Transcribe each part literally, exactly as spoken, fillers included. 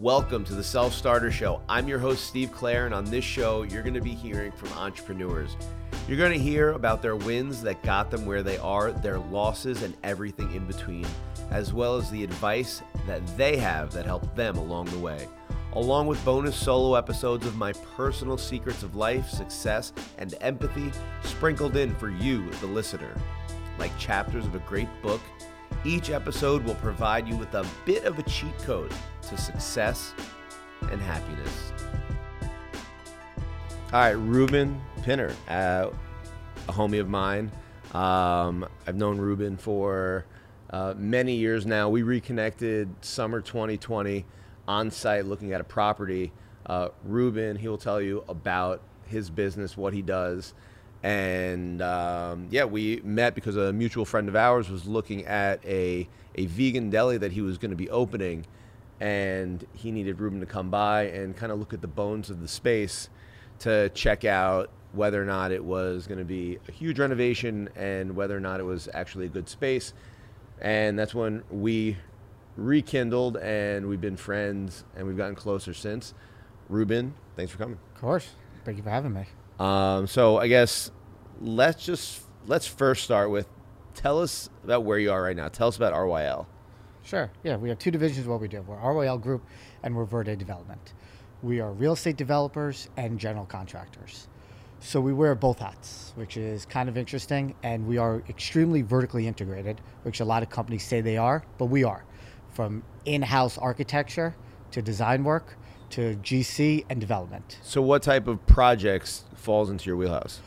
Welcome to the Self-Starter Show. I'm your host, Steve Clare, and on this show, you're going to be hearing from entrepreneurs. You're going to hear about their wins that got them where they are, their losses, and everything in between, as well as the advice that they have that helped them along the way, along with bonus solo episodes of my personal secrets of life, success, and empathy sprinkled in for you, the listener. Like chapters of a great book, each episode will provide you with a bit of a cheat code to success and happiness. All right, Ruben Pinner, uh, a homie of mine. Um, I've known Ruben for uh, many years now. We reconnected summer twenty twenty on site looking at a property. Uh, Ruben, he will tell you about his business, what he does. And um, yeah, we met because a mutual friend of ours was looking at a, a vegan deli that he was going to be opening, and he needed Ruben to come by and kind of look at the bones of the space to check out whether or not it was going to be a huge renovation and whether or not it was actually a good space. And that's when we rekindled, and we've been friends, and we've gotten closer since. Ruben, thanks for coming. Of course. Thank you for having me. Um, so I guess let's just, let's first start with, tell us about where you are right now. Tell us about R Y L. Sure. Yeah, we have two divisions of what we do. We're R Y L Group and we're Verde Development. We are real estate developers and general contractors. So we wear both hats, which is kind of interesting. And we are extremely vertically integrated, which a lot of companies say they are, but we are. From in-house architecture to design work, to G C and development. So what type of projects falls into your wheelhouse?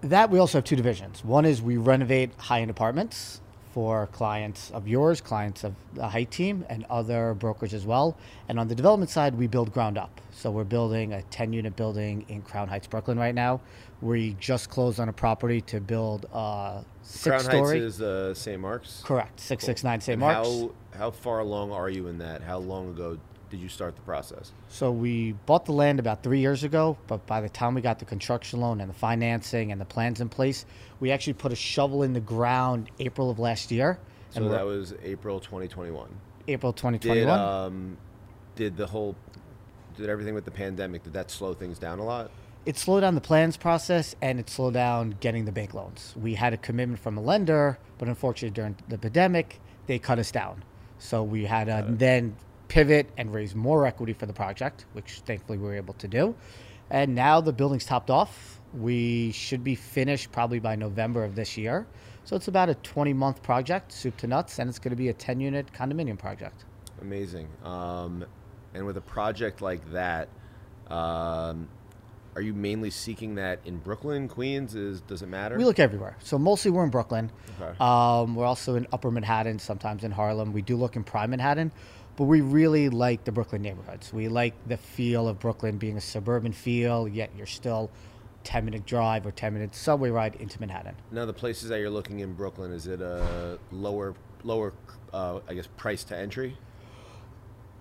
That we also have two divisions. One is we renovate high-end apartments for clients of yours, clients of the Height team, and other brokers as well. And on the development side, we build ground up. So we're building a ten-unit building in Crown Heights, Brooklyn right now. We just closed on a property to build a six-story. Crown Heights is uh, Saint Mark's? Correct, six six nine Saint Mark's. How, how far along are you in that? How long ago did you start the process? So we bought the land about three years ago, but by the time we got the construction loan and the financing and the plans in place, we actually put a shovel in the ground April of last year. So that was April twenty twenty-one. April twenty twenty-one. Did, um, did the whole, did everything with the pandemic, did that slow things down a lot? It slowed down the plans process, and it slowed down getting the bank loans. We had a commitment from a lender, but unfortunately during the pandemic, they cut us down. So we had a, then... pivot and raise more equity for the project, which thankfully we were able to do. And now the building's topped off. We should be finished probably by November of this year. So it's about a twenty-month project, soup to nuts, and it's going to be a ten-unit condominium project. Amazing. Um, and with a project like that, um, are you mainly seeking that in Brooklyn, Queens? Is, does it matter? We look everywhere. So mostly we're in Brooklyn. Okay. Um, we're also in Upper Manhattan, sometimes in Harlem. We do look in Prime Manhattan. But we really like the Brooklyn neighborhoods. We like the feel of Brooklyn being a suburban feel, yet you're still ten-minute drive or ten-minute subway ride into Manhattan. Now, the places that you're looking in Brooklyn, is it a lower, lower, uh, I guess, price to entry?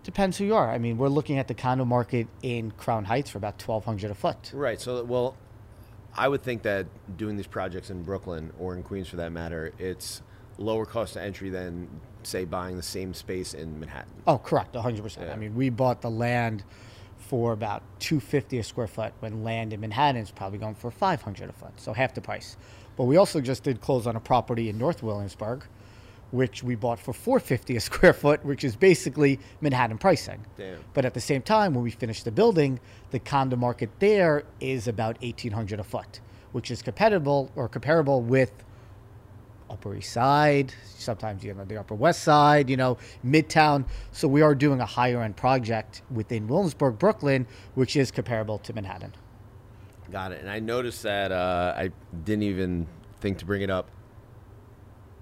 Depends who you are. I mean, we're looking at the condo market in Crown Heights for about twelve hundred dollars a foot. Right. So, well, I would think that doing these projects in Brooklyn or in Queens, for that matter, it's lower cost to entry than, say, buying the same space in Manhattan. Oh, correct, one hundred percent. Yeah. I mean, we bought the land for about two hundred fifty dollars a square foot, when land in Manhattan is probably going for five hundred dollars a foot, so half the price. But we also just did close on a property in North Williamsburg, which we bought for four hundred fifty dollars a square foot, which is basically Manhattan pricing. Damn. But at the same time, when we finished the building, the condo market there is about eighteen hundred dollars a foot, which is compatible or comparable with Upper East Side, sometimes, you know, the Upper West Side, you know, Midtown. So we are doing a higher end project within Williamsburg, Brooklyn, which is comparable to Manhattan. Got it. And I noticed that uh, I didn't even think to bring it up.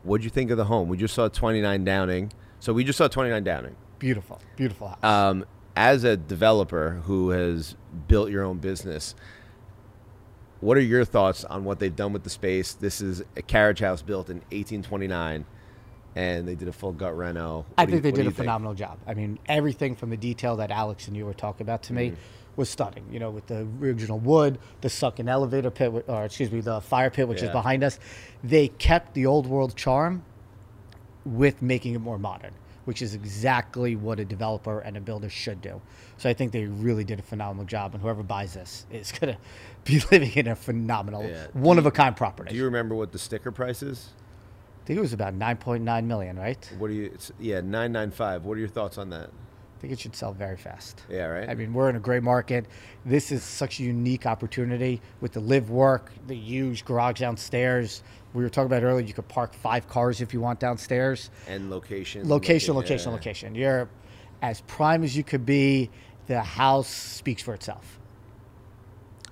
What'd you think of the home? We just saw twenty-nine Downing. So we just saw twenty-nine Downing. Beautiful, beautiful house. Um, as a developer who has built your own business, what are your thoughts on what they've done with the space? This is a carriage house built in eighteen twenty-nine, and they did a full gut reno. What I think you, they did a phenomenal think? job. I mean, everything from the detail that Alex and you were talking about to mm-hmm. me was stunning. You know, with the original wood, the sunken elevator pit, or excuse me, the fire pit, which yeah. is behind us. They kept the old world charm with making it more modern, which is exactly what a developer and a builder should do. So I think they really did a phenomenal job, and whoever buys this is going to be living in a phenomenal, yeah. one-of-a-kind property. Do you remember what the sticker price is? I think it was about nine point nine million dollars, right? What do you? It's, yeah, nine ninety-five. What are your thoughts on that? I think it should sell very fast. Yeah, right. I mean, we're in a great market. This is such a unique opportunity with the live work, the huge garage downstairs. We were talking about earlier, you could park five cars if you want downstairs. And location. Location, location, yeah. location. You're as prime as you could be. The house speaks for itself.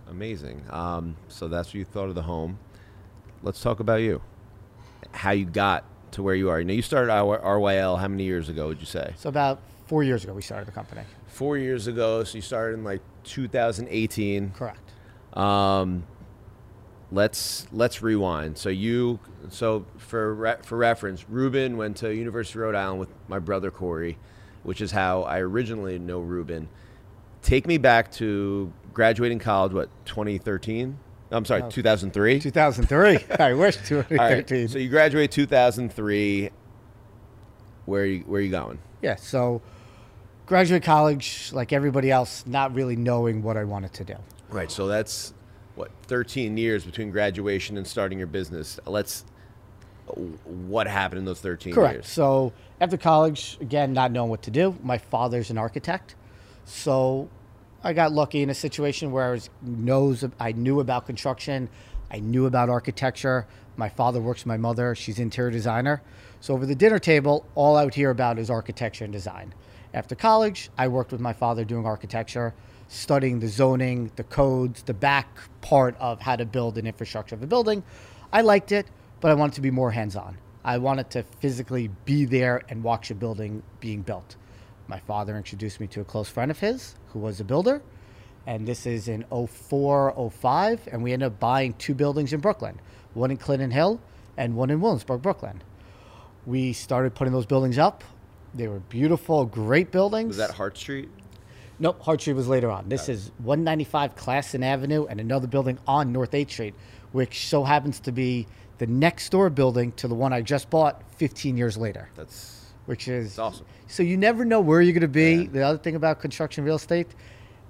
Amazing. Um, so that's what you thought of the home. Let's talk about you. How you got to where you are. Now, you started R Y L how many years ago, would you say? So about... Four years ago, we started the company. Four years ago, so you started in like two thousand eighteen. Correct. Um, let's let's rewind. So you, so for re for reference, Ruben went to University of Rhode Island with my brother Corey, which is how I originally know Ruben. Take me back to graduating college. What, twenty thirteen? I'm sorry, no, two thousand three. two thousand three. I wish twenty thirteen. All right, so you graduate two thousand three. Where are you, where are you going? Yeah. So. Graduate college, like everybody else, not really knowing what I wanted to do. Right, so that's, what, thirteen years between graduation and starting your business. Let's, what happened in those thirteen Correct. years? Correct, so after college, again, not knowing what to do. My father's an architect, so I got lucky in a situation where I, was knows, I knew about construction, I knew about architecture. My father works with my mother, she's an interior designer. So over the dinner table, all I would hear about is architecture and design. After college, I worked with my father doing architecture, studying the zoning, the codes, the back part of how to build an infrastructure of a building. I liked it, but I wanted to be more hands-on. I wanted to physically be there and watch a building being built. My father introduced me to a close friend of his who was a builder, and this is in oh four, oh five, and we ended up buying two buildings in Brooklyn, one in Clinton Hill and one in Williamsburg, Brooklyn. We started putting those buildings up. They were beautiful, great buildings. Was that Hart Street? Nope, Hart Street was later on. This is one ninety-five Classon Avenue and another building on North eighth Street, which so happens to be the next door building to the one I just bought fifteen years later. That's which is that's awesome. So you never know where you're going to be. Yeah. The other thing about construction real estate,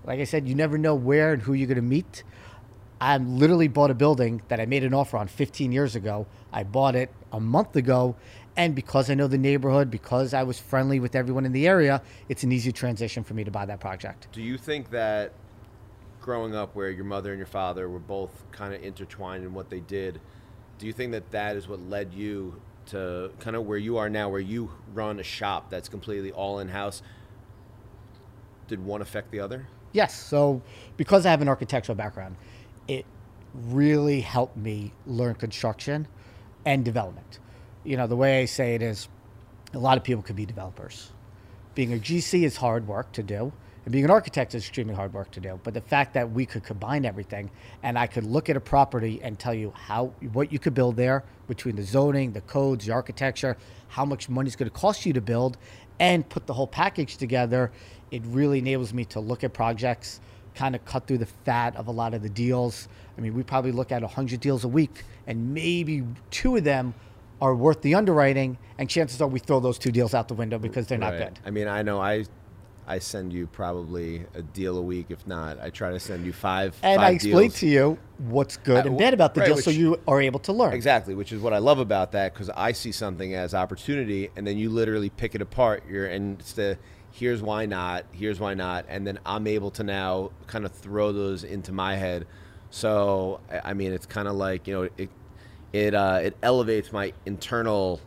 like I said, you never know where and who you're going to meet. I literally bought a building that I made an offer on fifteen years ago. I bought it a month ago. And because I know the neighborhood, because I was friendly with everyone in the area, it's an easy transition for me to buy that project. Do you think that growing up where your mother and your father were both kind of intertwined in what they did, do you think that that is what led you to kind of where you are now, where you run a shop that's completely all in-house? Did one affect the other? Yes. So because I have an architectural background, it really helped me learn construction and development. You know, the way I say it is a lot of people could be developers. Being a G C is hard work to do, and being an architect is extremely hard work to do. But the fact that we could combine everything, and I could look at a property and tell you how what you could build there between the zoning, the codes, the architecture, how much money is going to cost you to build, and put the whole package together, it really enables me to look at projects, kind of cut through the fat of a lot of the deals. I mean, we probably look at a hundred deals a week, and maybe two of them are worth the underwriting, and chances are we throw those two deals out the window because they're not right. good. I mean, I know I I send you probably a deal a week. If not, I try to send you five And five I explain deals. to you what's good I, and bad about the right, deal, which, so you are able to learn. Exactly, which is what I love about that, because I see something as opportunity, and then you literally pick it apart. You're, and it's the, here's why not, here's why not, and then I'm able to now kind of throw those into my head. So, I mean, it's kind of like, you know, it, It, uh, it elevates my internal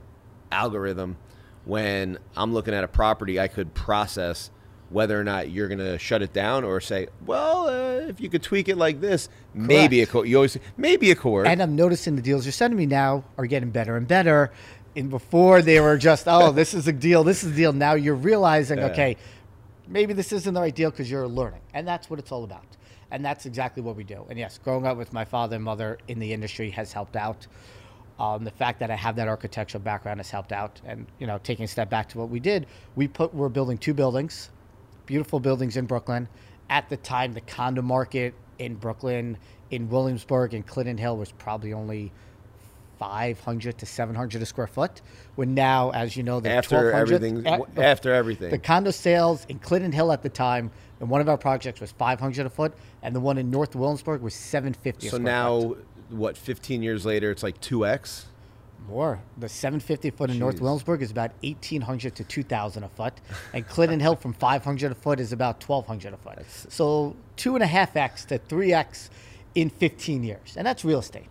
algorithm. When I'm looking at a property, I could process whether or not you're going to shut it down or say, well, uh, if you could tweak it like this, Correct. maybe a cord. You always say, maybe a cord. And I'm noticing the deals you're sending me now are getting better and better. And before they were just, oh, this is a deal, this is a deal. Now you're realizing, yeah. okay, maybe this isn't the right deal because you're learning. And that's what it's all about. And that's exactly what we do. And yes, growing up with my father and mother in the industry has helped out. Um, the fact that I have that architectural background has helped out. And, you know, taking a step back to what we did, we put, we're building two buildings, beautiful buildings in Brooklyn. At the time, the condo market in Brooklyn, in Williamsburg and Clinton Hill was probably only five hundred to seven hundred a square foot. We're now, as you know, the after everything, at, after everything, the condo sales in Clinton Hill at the time, and one of our projects was five hundred a foot, and the one in North Williamsburg was seven fifty. So a now, foot. What, fifteen years later, it's like two X more. The seven fifty foot in Jeez. North Williamsburg is about eighteen hundred to two thousand a foot, and Clinton Hill from five hundred a foot is about twelve hundred a foot. That's so two and a half X to three X in fifteen years, and that's real estate.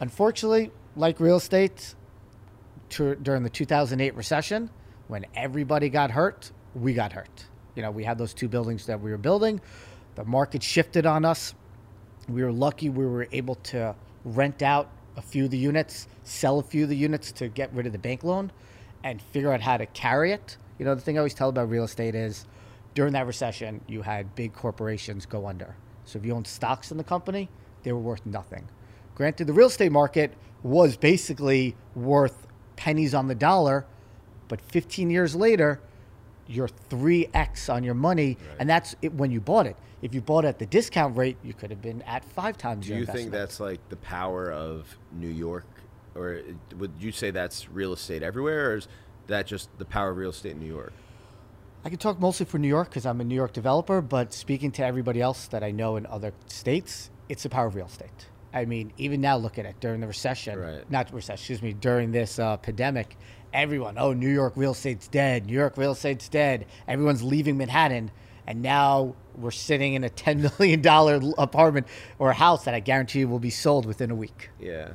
Unfortunately, like real estate, during the two thousand eight recession, when everybody got hurt, we got hurt. You know, we had those two buildings that we were building. The market shifted on us. We were lucky we were able to rent out a few of the units, sell a few of the units to get rid of the bank loan and figure out how to carry it. You know, the thing I always tell about real estate is during that recession, you had big corporations go under. So if you owned stocks in the company, they were worth nothing. Granted, the real estate market was basically worth pennies on the dollar, but fifteen years later, you're three X on your money, right. And that's it when you bought it. If you bought at the discount rate, you could have been at five times your investment. Do you think that's like the power of New York, or would you say that's real estate everywhere, or is that just the power of real estate in New York? I can talk mostly for New York because I'm a New York developer, but speaking to everybody else that I know in other states, it's the power of real estate. I mean, even now, look at it, during the recession, right. not recession, excuse me, during this uh, pandemic, everyone, oh, New York real estate's dead. New York real estate's dead. Everyone's leaving Manhattan. And now we're sitting in a ten million dollar apartment or a house that I guarantee you will be sold within a week. Yeah.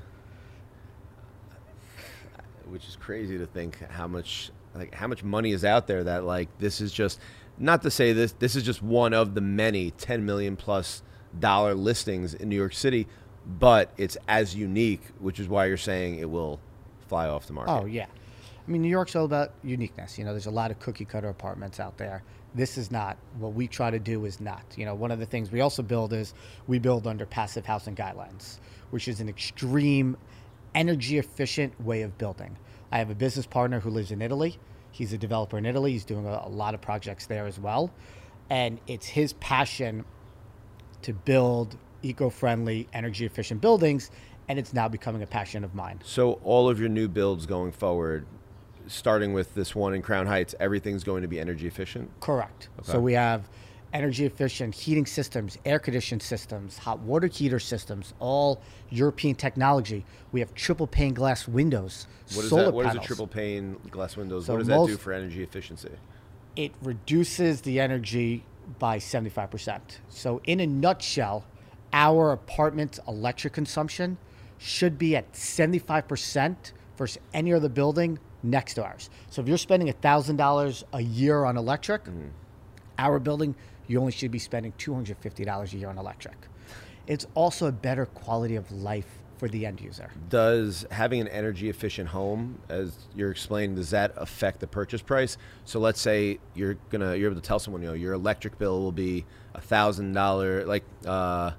Which is crazy to think how much, like how much money is out there that like, this is just, not to say this, this is just one of the many ten million plus dollar listings in New York City, but it's as unique, which is why you're saying it will fly off the market. Oh, yeah. I mean, New York's all about uniqueness. You know, there's a lot of cookie cutter apartments out there. This is not. What we try to do is not. You know, one of the things we also build is we build under passive housing guidelines, which is an extreme energy efficient way of building. I have a business partner who lives in Italy. He's a developer in Italy. He's doing a, a lot of projects there as well. And it's his passion to build eco-friendly, energy efficient buildings. And it's now becoming a passion of mine. So all of your new builds going forward, starting with this one in Crown Heights, everything's going to be energy efficient? Correct. Okay. So we have energy efficient heating systems, air conditioned systems, hot water heater systems, all European technology. We have triple pane glass windows, what is solar that? What panels. What is a triple pane glass windows? So what does most, that do for energy efficiency? It reduces the energy by seventy-five percent. So in a nutshell, our apartment's electric consumption should be at seventy-five percent versus any other building next to ours. So if you're spending one thousand dollars a year on electric, mm-hmm. our building, you only should be spending two hundred fifty dollars a year on electric. It's also a better quality of life for the end user. Does having an energy efficient home, as you're explaining, does that affect the purchase price? So let's say you're gonna you're able to tell someone, you know, your electric bill will be one thousand dollars, like, uh,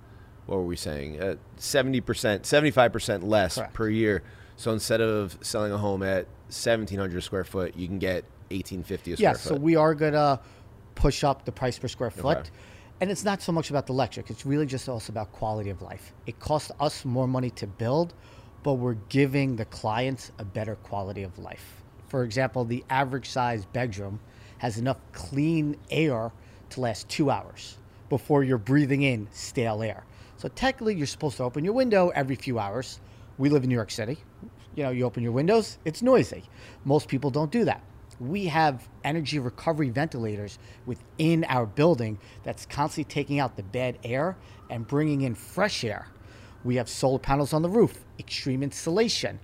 what were we saying? Uh, seventy percent, seventy-five percent less Correct. Per year. So instead of selling a home at seventeen hundred square foot, you can get eighteen fifty a square yeah, foot. Yeah, so we are going to push up the price per square foot. Okay. And it's not so much about the electric. It's really just also about quality of life. It costs us more money to build, but we're giving the clients a better quality of life. For example, the average size bedroom has enough clean air to last two hours before you're breathing in stale air. So technically, you're supposed to open your window every few hours. We live in New York City. You know, you open your windows, it's noisy. Most people don't do that. We have energy recovery ventilators within our building that's constantly taking out the bad air and bringing in fresh air. We have solar panels on the roof, extreme insulation.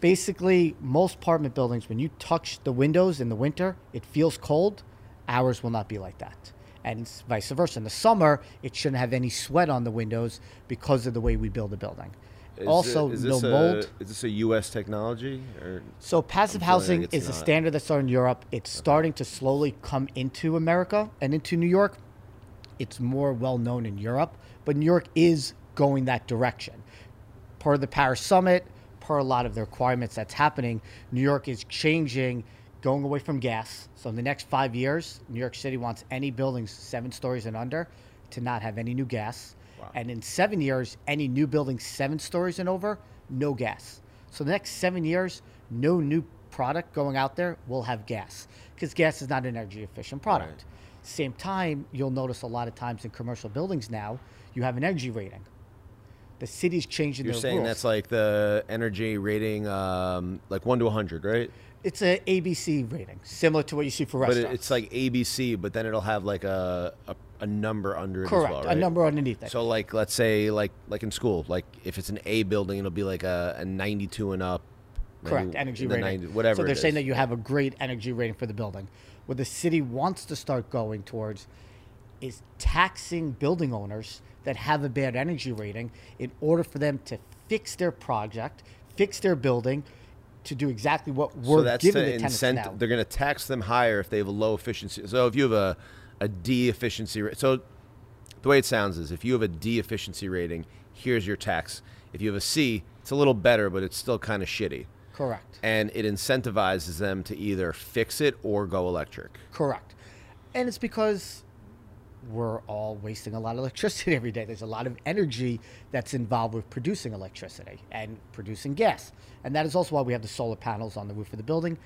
Basically, most apartment buildings, when you touch the windows in the winter, it feels cold. Ours will not be like that. And vice versa. In the summer, it shouldn't have any sweat on the windows because of the way we build the building. Is also, it, is no mold. A, is this a U S technology? Or so passive housing is not a standard that's started in Europe. It's okay. starting to slowly come into America and into New York. It's more well-known in Europe, but New York is going that direction. Per the Paris Summit, per a lot of the requirements that's happening, New York is changing, going away from gas. So in the next five years, New York City wants any buildings seven stories and under to not have any new gas. Wow. And in seven years, any new building seven stories and over no gas. So the next seven years, no new product going out there will have gas, because gas is not an energy efficient product. Right. Same time, you'll notice a lot of times in commercial buildings now, you have an energy rating. The city's changing their rules. You're saying that's like the energy rating, um, like one to one hundred, right? It's an A B C rating, similar to what you see for restaurants. But it's like A B C, but then it'll have like a, a, a number under it. Correct, as well, right? A number underneath it. So like, let's say like like in school, like if it's an A building, it'll be like a, a ninety-two and up. Correct, energy rating. ninety, whatever So they're saying that you have a great energy rating for the building. What the city wants to start going towards is taxing building owners that have a bad energy rating in order for them to fix their project, fix their building, to do exactly what we're so that's giving the, the tenants now. They're going to tax them higher if they have a low efficiency. So if you have a, a D efficiency rate, so the way it sounds is if you have a D efficiency rating, here's your tax. If you have a C, it's a little better, but it's still kind of shitty. Correct. And it incentivizes them to either fix it or go electric. Correct. And it's because we're all wasting a lot of electricity every day. There's a lot of energy that's involved with producing electricity and producing gas. And that is also why we have the solar panels on the roof of the building.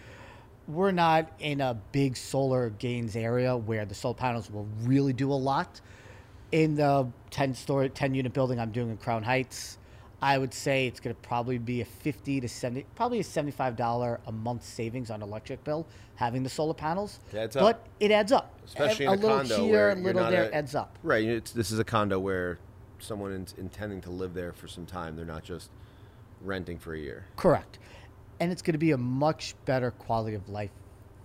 We're not in a big solar gains area where the solar panels will really do a lot. In the ten-story, ten-unit building I'm doing in Crown Heights, I would say it's going to probably be a fifty to seventy, probably a seventy-five dollars a month savings on electric bill having the solar panels. It adds up. But it adds up, especially a, in a, a condo little here, a little there, a, adds up. Right. It's, this is a condo where someone is intending to live there for some time. They're not just renting for a year. Correct. And it's going to be a much better quality of life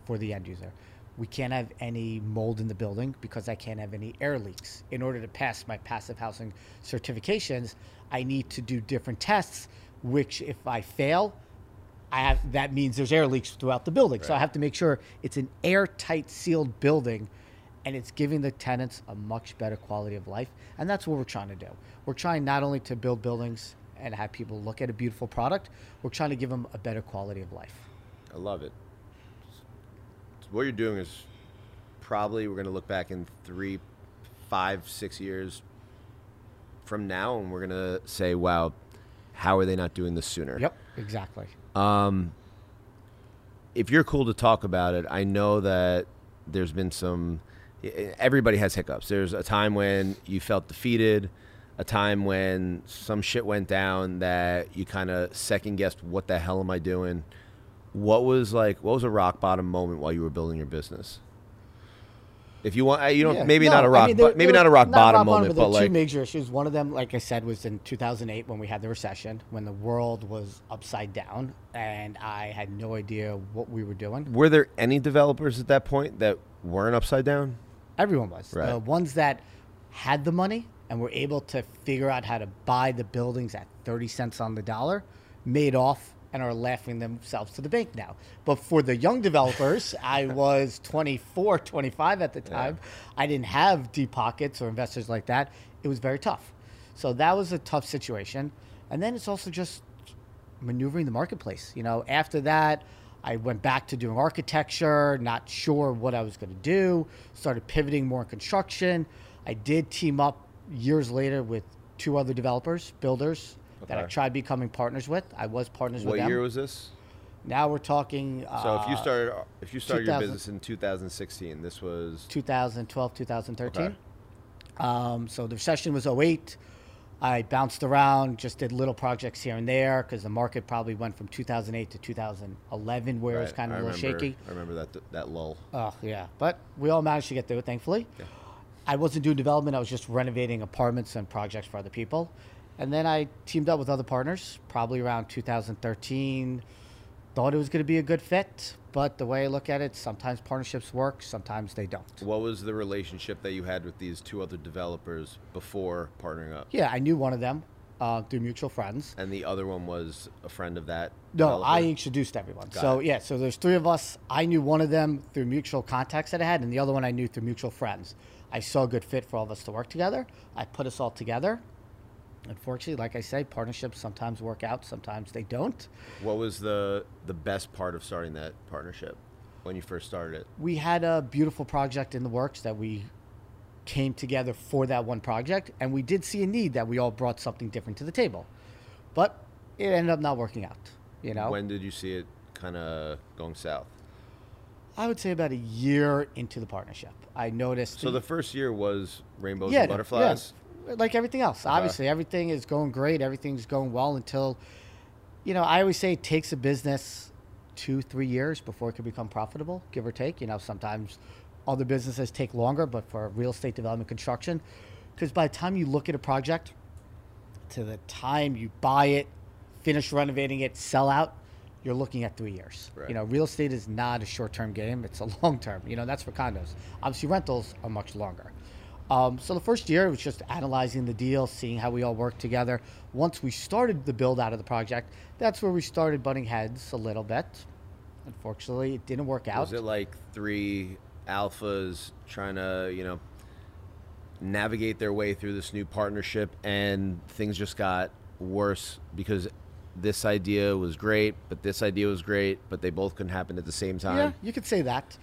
for the end user. We can't have any mold in the building because I can't have any air leaks. In order to pass my passive housing certifications, I need to do different tests, which if I fail, I have, that means there's air leaks throughout the building. Right. So I have to make sure it's an airtight sealed building, and it's giving the tenants a much better quality of life. And that's what we're trying to do. We're trying not only to build buildings and have people look at a beautiful product, we're trying to give them a better quality of life. I love it. So what you're doing is probably we're going to look back in three, five, six years from now, and we're gonna say, wow, how are they not doing this sooner? Yep, exactly. Um, if you're cool to talk about it, I know that there's been some, everybody has hiccups. There's a time when you felt defeated, a time when some shit went down that you kind of second guessed, what the hell am I doing? What was like, what was a rock bottom moment while you were building your business? If you want, you don't. Yeah. Maybe no, not a rock. I mean, there, maybe not a rock not bottom rock moment. Bottom, but, but like two major issues. One of them, like I said, was in two thousand eight when we had the recession, when the world was upside down, and I had no idea what we were doing. Were there any developers at that point that weren't upside down? Everyone was. Right. The ones that had the money and were able to figure out how to buy the buildings at thirty cents on the dollar made off and are laughing themselves to the bank now. But for the young developers, I was twenty-four, twenty-five at the time. Yeah. I didn't have deep pockets or investors like that. It was very tough. So that was a tough situation. And then it's also just maneuvering the marketplace. You know, after that, I went back to doing architecture, not sure what I was going to do, started pivoting more in construction. I did team up years later with two other developers, builders, okay, that I tried becoming partners with. I was partners what with them. What year was this? Now we're talking. Uh, so if you started, if you started your business in two thousand sixteen, this was two thousand twelve, two thousand thirteen. Okay. Um, so the recession was oh eight. I bounced around, just did little projects here and there because the market probably went from two thousand eight to two thousand eleven, where right, it was kind of I a little remember, shaky. I remember that th that lull. Oh yeah, but we all managed to get through it, thankfully. Yeah. I wasn't doing development; I was just renovating apartments and projects for other people. And then I teamed up with other partners, probably around two thousand thirteen, thought it was going to be a good fit. But the way I look at it, sometimes partnerships work, sometimes they don't. What was the relationship that you had with these two other developers before partnering up? Yeah, I knew one of them uh, through mutual friends. And the other one was a friend of that developer? No, I introduced everyone. Got so it. yeah, so there's three of us. I knew one of them through mutual contacts that I had, and the other one I knew through mutual friends. I saw a good fit for all of us to work together. I put us all together. Unfortunately, like I say, partnerships sometimes work out, sometimes they don't. What was the the best part of starting that partnership when you first started it? We had a beautiful project in the works that we came together for that one project, and we did see a need that we all brought something different to the table. But it ended up not working out, you know? When did you see it kind of going south? I would say about a year into the partnership. I noticed. So the, the first year was rainbows yeah, and butterflies? Yeah. Like everything else. Uh-huh. Obviously, everything is going great. Everything's going well until, you know, I always say it takes a business two, three years before it can become profitable, give or take. You know, sometimes other businesses take longer, but for real estate development construction, because by the time you look at a project, to the time you buy it, finish renovating it, sell out, you're looking at three years. Right. You know, real estate is not a short-term game. It's a long-term. You know, that's for condos. Obviously, rentals are much longer. Um, so the first year, it was just analyzing the deal, seeing how we all work together. Once we started the build-out of the project, that's where we started butting heads a little bit. Unfortunately, it didn't work out. Was it like three alphas trying to, you know, navigate their way through this new partnership, and things just got worse because this idea was great, but this idea was great, but they both couldn't happen at the same time? Yeah, you could say that.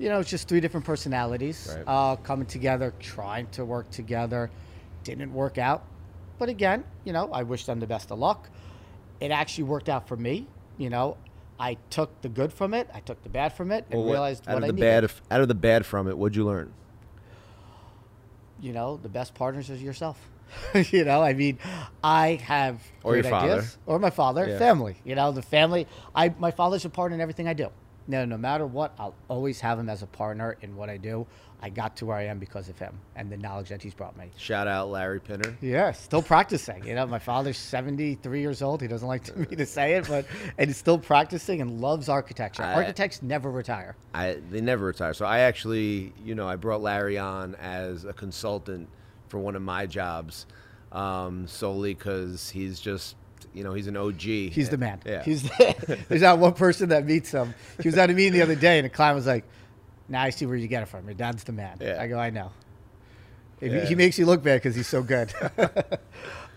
You know, it's just three different personalities right. uh, coming together, trying to work together. Didn't work out. But again, you know, I wish them the best of luck. It actually worked out for me. You know, I took the good from it. I took the bad from it and well, realized what I needed. Bad, out of the bad from it, what'd you learn? You know, the best partners is yourself. You know, I mean, I have or great your father. Ideas. Or my father. Yeah. Family. You know, the family. I My father's a partner in everything I do. No, no matter what, I'll always have him as a partner in what I do. I got to where I am because of him and the knowledge that he's brought me. Shout out Larry Pinner. Yeah, still practicing. You know, my father's seventy-three years old. He doesn't like to, me to say it, but and he's still practicing and loves architecture. I, Architects never retire. I They never retire. So I actually, you know, I brought Larry on as a consultant for one of my jobs um, solely because he's just, you know, he's an O G. He's the man. Yeah. He's the, there's not one person that meets him. He was at a meeting the other day, and a client was like, now nah, I see where you get it from. Your dad's the man. Yeah. I go, I know. Yeah. He, he makes you look bad because he's so good.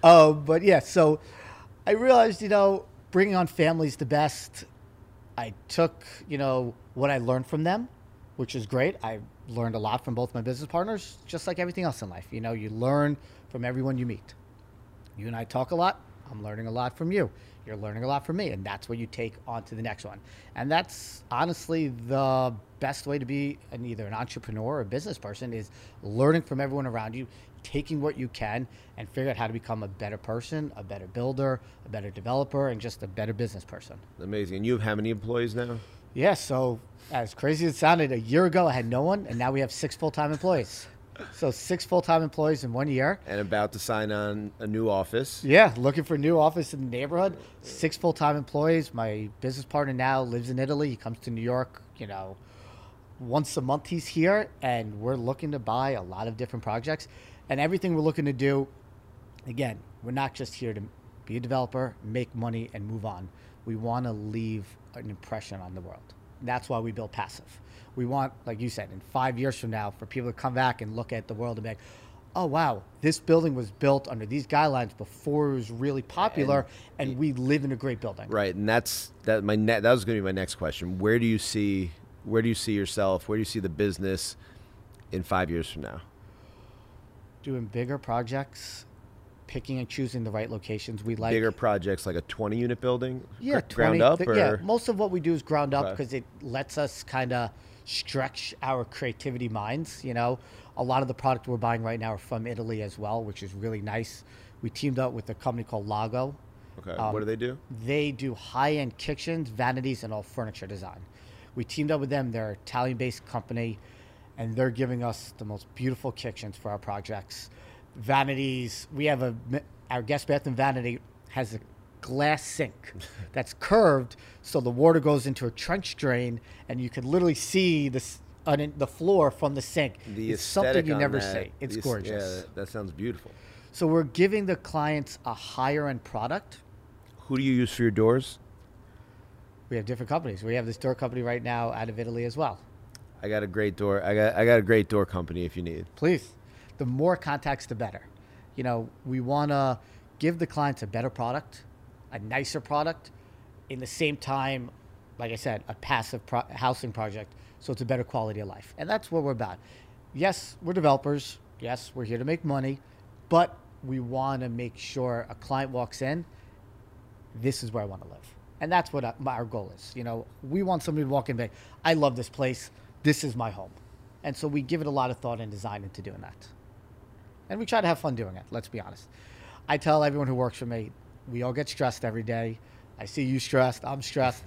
um, but, yeah, so I realized, you know, bringing on family's the best. I took, you know, what I learned from them, which is great. I learned a lot from both my business partners, just like everything else in life. You know, you learn from everyone you meet. You and I talk a lot. I'm learning a lot from you. You're learning a lot from me. And that's what you take on to the next one. And that's honestly the best way to be an, either an entrepreneur or a business person, is learning from everyone around you, taking what you can, and figure out how to become a better person, a better builder, a better developer, and just a better business person. Amazing. And you have how many employees now? Yeah. So as crazy as it sounded, a year ago I had no one, and now we have six full-time employees. So six full-time employees in one year. And about to sign on a new office. Yeah, looking for a new office in the neighborhood. Six full-time employees. My business partner now lives in Italy. He comes to New York, you know, once a month he's here. And we're looking to buy a lot of different projects. And everything we're looking to do, again, we're not just here to be a developer, make money, and move on. We want to leave an impression on the world. That's why we build passive. We want, like you said, in five years from now, for people to come back and look at the world and be like, oh, wow, this building was built under these guidelines before it was really popular, and, and we live in a great building. Right, and that's that. My ne- that was going to be my next question. Where do you see, where do you see yourself? Where do you see the business in five years from now? Doing bigger projects, picking and choosing the right locations we like. Bigger projects, like a twenty-unit building? Yeah, ground up? Th- or? Yeah, most of what we do is ground up because it lets us kind of stretch our creativity minds. You know, a lot of the product we're buying right now are from Italy as well, which is really nice. We teamed up with a company called Lago. Okay, um, what do they do? They do high-end kitchens, vanities, and all furniture design. We teamed up with them. They're an Italian-based company, and they're giving us the most beautiful kitchens for our projects. Vanities, we have a, our guest bathroom vanity has a glass sink that's curved, so the water goes into a trench drain, and you can literally see this on the floor from the sink. The it's something you never that, see. It's the, gorgeous. Yeah, that sounds beautiful. So we're giving the clients a higher end product. Who do you use for your doors? We have different companies. We have this door company right now out of Italy as well. I got a great door. I got I got a great door company if you need. Please, the more contacts, the better. You know, we want to give the clients a better product, a nicer product, in the same time, like I said, a passive pro- housing project, so it's a better quality of life. And that's what we're about. Yes, we're developers. Yes, we're here to make money, but we want to make sure a client walks in this is where I want to live. And that's what our goal is. You know, we want somebody to walk in and say, I love this place. This is my home. And so we give it a lot of thought and design into doing that. And we try to have fun doing it, let's be honest. I tell everyone who works for me, we all get stressed every day. I see you stressed, I'm stressed.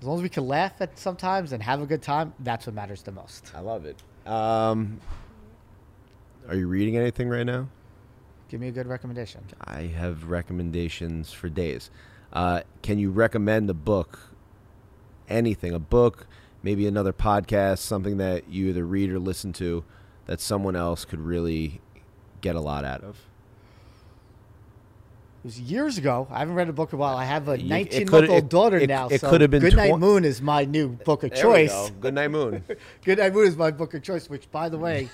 As long as we can laugh at sometimes and have a good time, that's what matters the most. I love it. Um, are you reading anything right now? Give me a good recommendation. I have recommendations for days. Uh, can you recommend a book, anything, a book, maybe another podcast, something that you either read or listen to that someone else could really get a lot out of? It was years ago. I haven't read a book in a while. I have a nineteen-month-old daughter it, now. It, it so could have been Goodnight Moon is my new book of there choice. We go. Goodnight Moon. Goodnight Moon is my book of choice, which, by the way,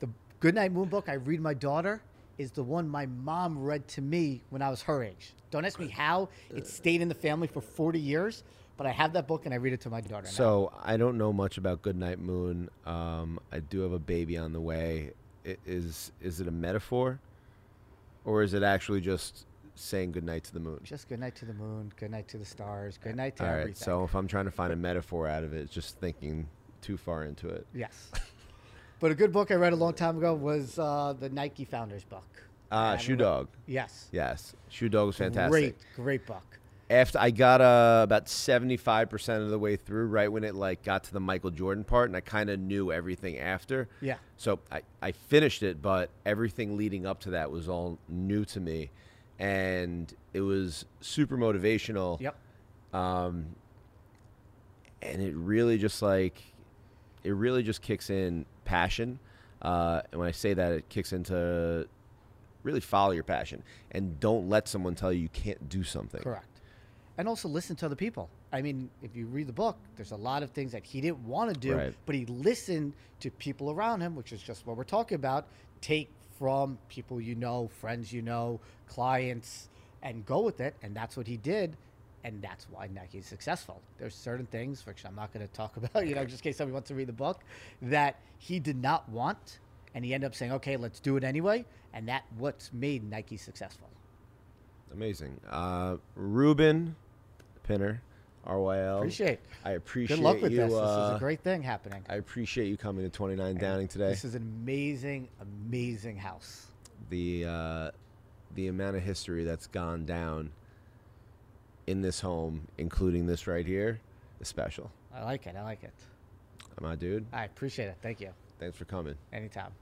the Goodnight Moon book I read my daughter is the one my mom read to me when I was her age. Don't ask me how. It stayed in the family for forty years. But I have that book, and I read it to my daughter. So now. I don't know much about Goodnight Moon. Um, I do have a baby on the way. It is is it a metaphor, or is it actually just saying goodnight to the moon? Just goodnight to the moon, goodnight to the stars, goodnight to All everything. Right, so if I'm trying to find a metaphor out of it, it's just thinking too far into it. Yes. But a good book I read a long time ago was uh, the Nike Founders book. Uh, Shoe Dog. Yes. Yes. Shoe Dog was fantastic. Great, great book. After I got uh, about seventy-five percent of the way through, right when it like got to the Michael Jordan part, and I kind of knew everything after. Yeah. So I, I finished it, but everything leading up to that was all new to me, and it was super motivational. Yep. Um, and it really just like, it really just kicks in passion. Uh, and when I say that, it kicks into really follow your passion and don't let someone tell you you can't do something. Correct. And also listen to other people. I mean, if you read the book, there's a lot of things that he didn't want to do, right. But he listened to people around him, which is just what we're talking about. Take from people you know, friends you know, clients, and go with it. And that's what he did. And that's why Nike's successful. There's certain things, which I'm not going to talk about, you know, just in case somebody wants to read the book, that he did not want. And he ended up saying, okay, let's do it anyway. And that's what's made Nike successful. Amazing. Uh, Ruben Pinner, R Y L. Appreciate. I appreciate Good luck with you, this. Uh, this is a great thing happening. I appreciate you coming to twenty-nine and Downing today. This is an amazing, amazing house. The uh, the amount of history that's gone down in this home, including this right here, is special. I like it. I like it. Am I, dude? I appreciate it. Thank you. Thanks for coming. Anytime.